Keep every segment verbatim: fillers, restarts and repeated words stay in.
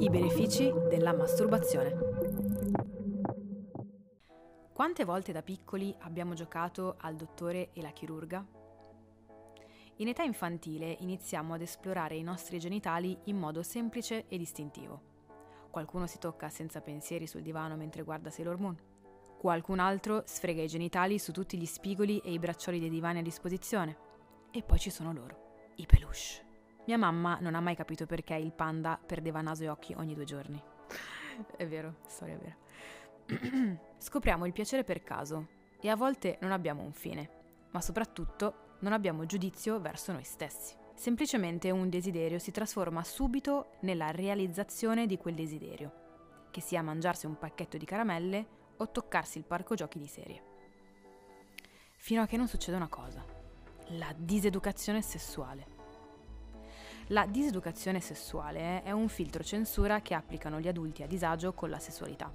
I benefici della masturbazione. Quante volte da piccoli abbiamo giocato al dottore e la chirurga? In età infantile iniziamo ad esplorare i nostri genitali in modo semplice e distintivo. Qualcuno si tocca senza pensieri sul divano mentre guarda Sailor Moon. Qualcun altro sfrega i genitali su tutti gli spigoli e i braccioli dei divani a disposizione. E poi ci sono loro, i peluche. Mia mamma non ha mai capito perché il panda perdeva naso e occhi ogni due giorni. È vero, storia vera. Scopriamo il piacere per caso e a volte non abbiamo un fine, ma soprattutto non abbiamo giudizio verso noi stessi. Semplicemente un desiderio si trasforma subito nella realizzazione di quel desiderio, che sia mangiarsi un pacchetto di caramelle o toccarsi il parco giochi di serie. Fino a che non succede una cosa, la diseducazione sessuale. La diseducazione sessuale è un filtro censura che applicano gli adulti a disagio con la sessualità.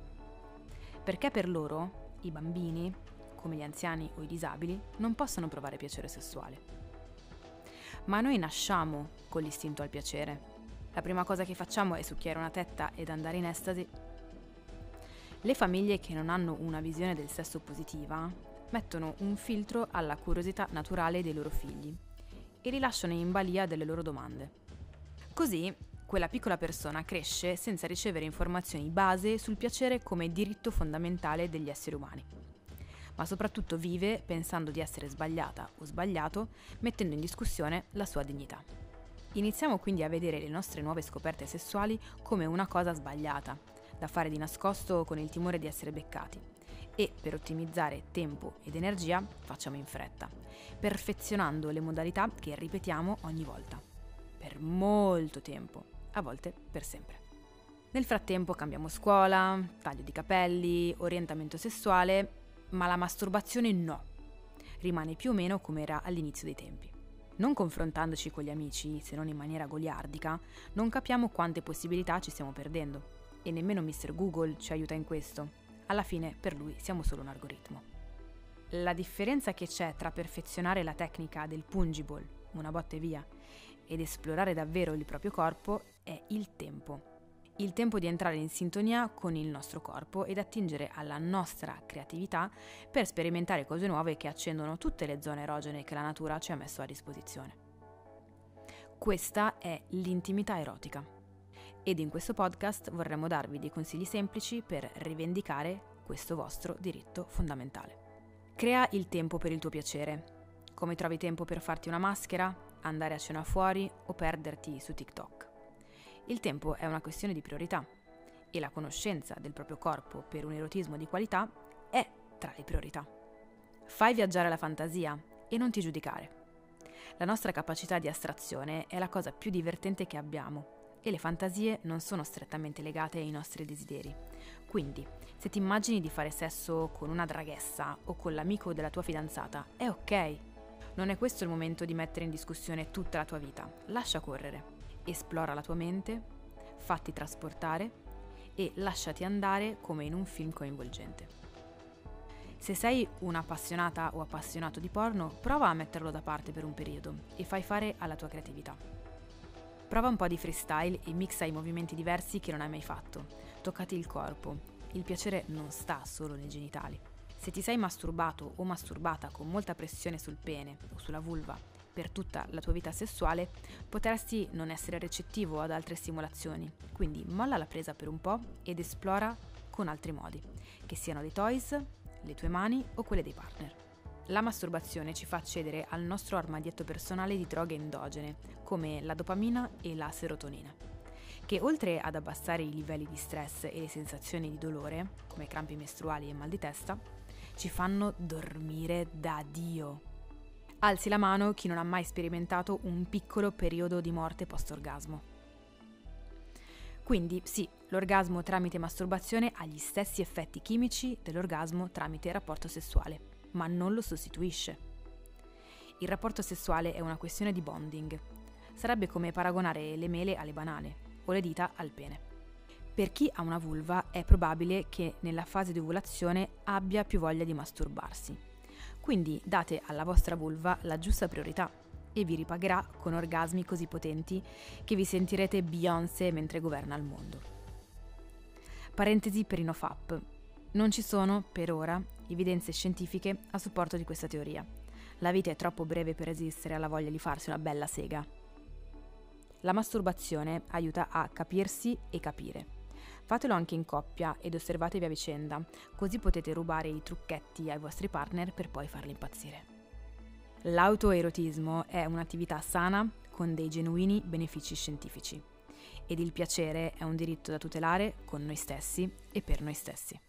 Perché per loro, i bambini, come gli anziani o i disabili, non possono provare piacere sessuale. Ma noi nasciamo con l'istinto al piacere. La prima cosa che facciamo è succhiare una tetta ed andare in estasi. Le famiglie che non hanno una visione del sesso positiva mettono un filtro alla curiosità naturale dei loro figli e li lasciano in balia delle loro domande. Così, quella piccola persona cresce senza ricevere informazioni base sul piacere come diritto fondamentale degli esseri umani, ma soprattutto vive pensando di essere sbagliata o sbagliato, mettendo in discussione la sua dignità. Iniziamo quindi a vedere le nostre nuove scoperte sessuali come una cosa sbagliata, da fare di nascosto con il timore di essere beccati, e per ottimizzare tempo ed energia facciamo in fretta, perfezionando le modalità che ripetiamo ogni volta. Per molto tempo, a volte per sempre. Nel frattempo cambiamo scuola, taglio di capelli, orientamento sessuale, ma la masturbazione no, rimane più o meno come era all'inizio dei tempi. Non confrontandoci con gli amici, se non in maniera goliardica, non capiamo quante possibilità ci stiamo perdendo, e nemmeno mister Google ci aiuta in questo. Alla fine, per lui, siamo solo un algoritmo. La differenza che c'è tra perfezionare la tecnica del pungible, una botta e via, ed esplorare davvero il proprio corpo è il tempo. Il tempo di entrare in sintonia con il nostro corpo ed attingere alla nostra creatività per sperimentare cose nuove che accendono tutte le zone erogene che la natura ci ha messo a disposizione. Questa è l'intimità erotica. Ed in questo podcast vorremmo darvi dei consigli semplici per rivendicare questo vostro diritto fondamentale. Crea il tempo per il tuo piacere. Come trovi tempo per farti una maschera, andare a cena fuori o perderti su TikTok. Il tempo è una questione di priorità e la conoscenza del proprio corpo per un erotismo di qualità è tra le priorità. Fai viaggiare la fantasia e non ti giudicare. La nostra capacità di astrazione è la cosa più divertente che abbiamo e le fantasie non sono strettamente legate ai nostri desideri. Quindi, se ti immagini di fare sesso con una draghessa o con l'amico della tua fidanzata, è ok. Non è questo il momento di mettere in discussione tutta la tua vita. Lascia correre, esplora la tua mente, fatti trasportare e lasciati andare come in un film coinvolgente. Se sei un'appassionata o appassionato di porno, prova a metterlo da parte per un periodo e fai fare alla tua creatività. Prova un po' di freestyle e mixa i movimenti diversi che non hai mai fatto. Toccati il corpo. Il piacere non sta solo nei genitali. Se ti sei masturbato o masturbata con molta pressione sul pene o sulla vulva per tutta la tua vita sessuale, potresti non essere recettivo ad altre stimolazioni, quindi molla la presa per un po' ed esplora con altri modi, che siano dei toys, le tue mani o quelle dei partner. La masturbazione ci fa accedere al nostro armadietto personale di droghe endogene, come la dopamina e la serotonina, che oltre ad abbassare i livelli di stress e le sensazioni di dolore, come crampi mestruali e mal di testa, ci fanno dormire da Dio. Alzi la mano chi non ha mai sperimentato un piccolo periodo di morte post-orgasmo. Quindi, sì, l'orgasmo tramite masturbazione ha gli stessi effetti chimici dell'orgasmo tramite rapporto sessuale, ma non lo sostituisce. Il rapporto sessuale è una questione di bonding. Sarebbe come paragonare le mele alle banane o le dita al pene. Per chi ha una vulva è probabile che nella fase di ovulazione abbia più voglia di masturbarsi. Quindi date alla vostra vulva la giusta priorità e vi ripagherà con orgasmi così potenti che vi sentirete Beyoncé mentre governa il mondo. Parentesi per i nofap. Non ci sono, per ora, evidenze scientifiche a supporto di questa teoria. La vita è troppo breve per resistere alla voglia di farsi una bella sega. La masturbazione aiuta a capirsi e capire. Fatelo anche in coppia ed osservatevi a vicenda, così potete rubare i trucchetti ai vostri partner per poi farli impazzire. L'autoerotismo è un'attività sana con dei genuini benefici scientifici ed il piacere è un diritto da tutelare con noi stessi e per noi stessi.